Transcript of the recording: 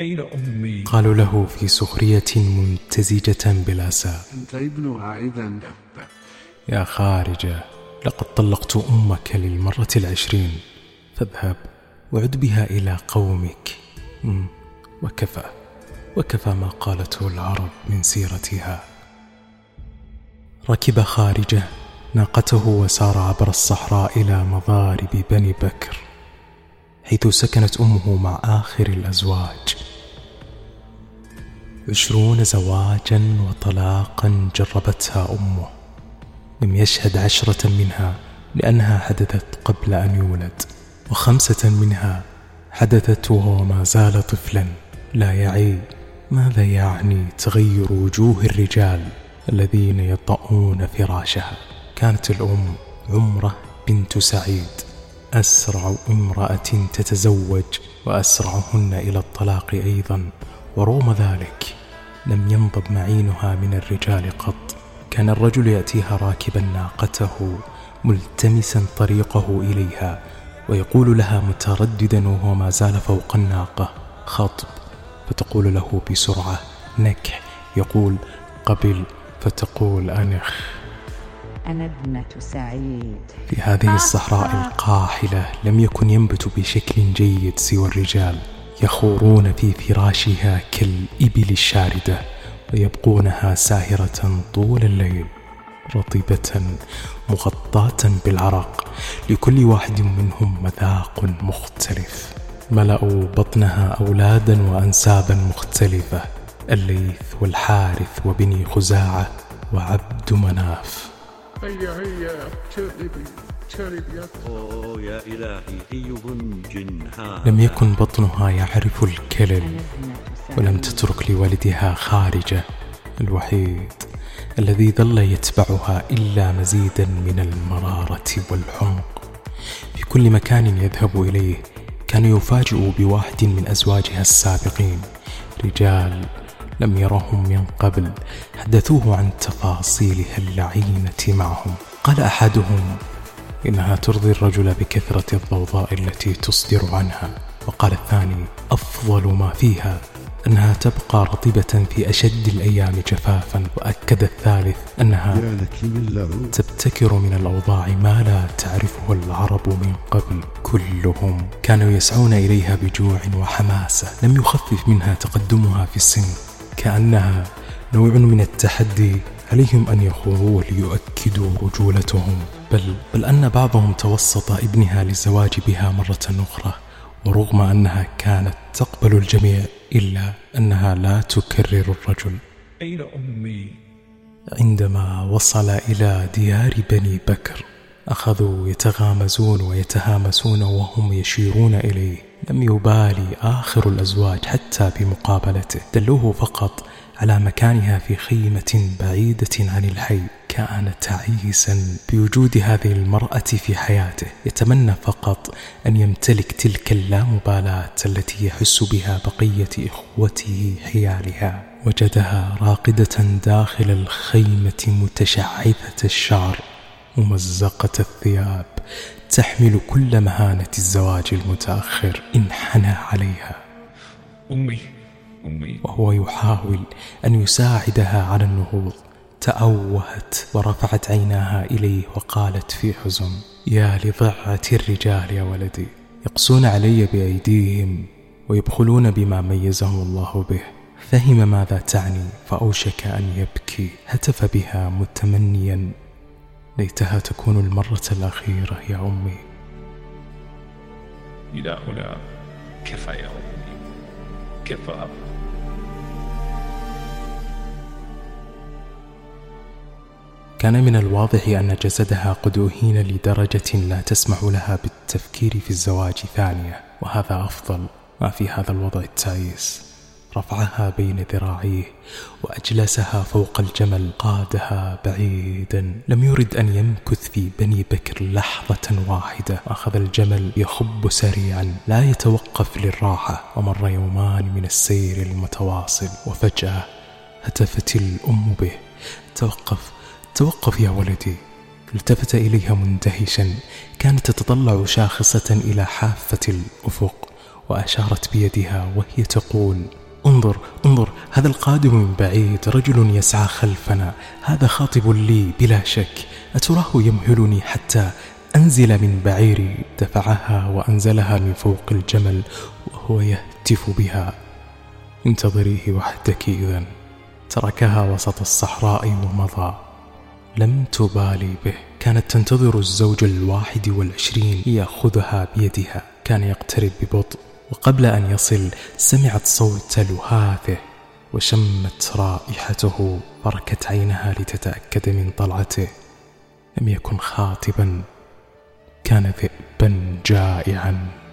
أين أمي؟ قالوا له في سخرية ممتزجة بالأسى: أنت ابنها إذا. يا خارجة، لقد طلقت أمك للمرة 20، فاذهب وعد بها إلى قومك. وكفى ما قالته العرب من سيرتها. ركب خارجة ناقته وسار عبر الصحراء إلى مضارب بني بكر، حيث سكنت أمه مع آخر الأزواج. 20 زواجا وطلاقا جربتها أمه، لم يشهد 10 منها لأنها حدثت قبل أن يولد، و5 منها حدثت وهو ما زال طفلا لا يعي ماذا يعني تغير وجوه الرجال الذين يطؤون فراشها. كانت الأم عمرة بنت سعيد أسرع امرأة تتزوج وأسرعهن إلى الطلاق أيضا، ورغم ذلك لم ينضب معينها من الرجال قط. كان الرجل يأتيها راكبا ناقته ملتمسا طريقه إليها، ويقول لها مترددا وهو ما زال فوق الناقة: خطب. فتقول له بسرعة: نكح. يقول: قبل. فتقول: أنخ، أنا ابنة سعيد. في هذه الصحراء القاحلة لم يكن ينبت بشكل جيد سوى الرجال، يخورون في فراشها كالإبل الشاردة، ويبقونها ساهرة طول الليل، رطبة مغطاة بالعرق، لكل واحد منهم مذاق مختلف. ملأوا بطنها أولادا وأنسابا مختلفة: الليث والحارث وبني خزاعة وعبد مناف. هيا شربي. أوه يا إلهي أيهم جنها. لم يكن بطنها يعرف الكلل، ولم تترك لوالدها خارجة الوحيد الذي ظل يتبعها إلا مزيدا من المرارة والحمق. في كل مكان يذهب إليه كان يفاجئ بواحد من أزواجها السابقين، رجال لم يرهم من قبل، حدثوه عن تفاصيلها اللعينة معهم. قال أحدهم: إنها ترضي الرجل بكثرة الضوضاء التي تصدر عنها. وقال الثاني: أفضل ما فيها أنها تبقى رطبة في أشد الأيام جفافا. وأكد الثالث أنها تبتكر من الأوضاع ما لا تعرفه العرب من قبل. كلهم كانوا يسعون إليها بجوع وحماسة لم يخفف منها تقدمها في السن، كأنها نوع من التحدي عليهم أن يخوضوه ليؤكدوا رجولتهم. بل أن بعضهم توسط ابنها للزواج بها مرة أخرى، ورغم أنها كانت تقبل الجميع إلا أنها لا تكرر الرجل. أين أمي؟ عندما وصل إلى ديار بني بكر أخذوا يتغامزون ويتهامسون وهم يشيرون إليه. لم يبالي آخر الأزواج حتى بمقابلته، دلوه فقط على مكانها في خيمة بعيدة عن الحي. كان تعيسا بوجود هذه المرأة في حياته، يتمنى فقط أن يمتلك تلك اللامبالاة التي يحس بها بقية إخوته حيالها. وجدها راقدة داخل الخيمة، متشعثة الشعر، ممزقة الثياب، تحمل كل مهانة الزواج المتأخر. انحنى عليها: أمي. وهو يحاول أن يساعدها على النهوض، تأوهت ورفعت عيناها إليه وقالت في حزن: يا لضعة الرجال يا ولدي، يقصون علي بأيديهم ويبخلون بما ميزهم الله به. فهم ماذا تعني فأوشك أن يبكي. هتف بها متمنيا: ليتها تكون المرة الأخيرة يا أمي. إلى هنا كفى يا أمي، كفى. كان من الواضح أن جسدها قد أهين لدرجة لا تسمح لها بالتفكير في الزواج ثانية، وهذا أفضل ما في هذا الوضع التعيس. رفعها بين ذراعيه وأجلسها فوق الجمل، قادها بعيدا، لم يرد أن يمكث في بني بكر لحظة واحدة. أخذ الجمل يخب سريعا لا يتوقف للراحة، ومر يومان من السير المتواصل، وفجأة هتفت الأم به: توقف يا ولدي. التفت إليها مندهشا، كانت تتطلع شاخصة إلى حافة الأفق وأشارت بيدها وهي تقول: انظر انظر، هذا القادم من بعيد، رجل يسعى خلفنا، هذا خاطب لي بلا شك، أتراه يمهلني حتى أنزل من بعيري. دفعها وأنزلها من فوق الجمل وهو يهتف بها: انتظريه وحدك إذن. تركها وسط الصحراء ومضى، لم تبالي به. كانت تنتظر الزوج 21 ليأخذها بيدها. كان يقترب ببطء، وقبل أن يصل سمعت صوت لهاثه وشمت رائحته، فركت عينها لتتأكد من طلعته. لم يكن خاطبا، كان ذئبا جائعا.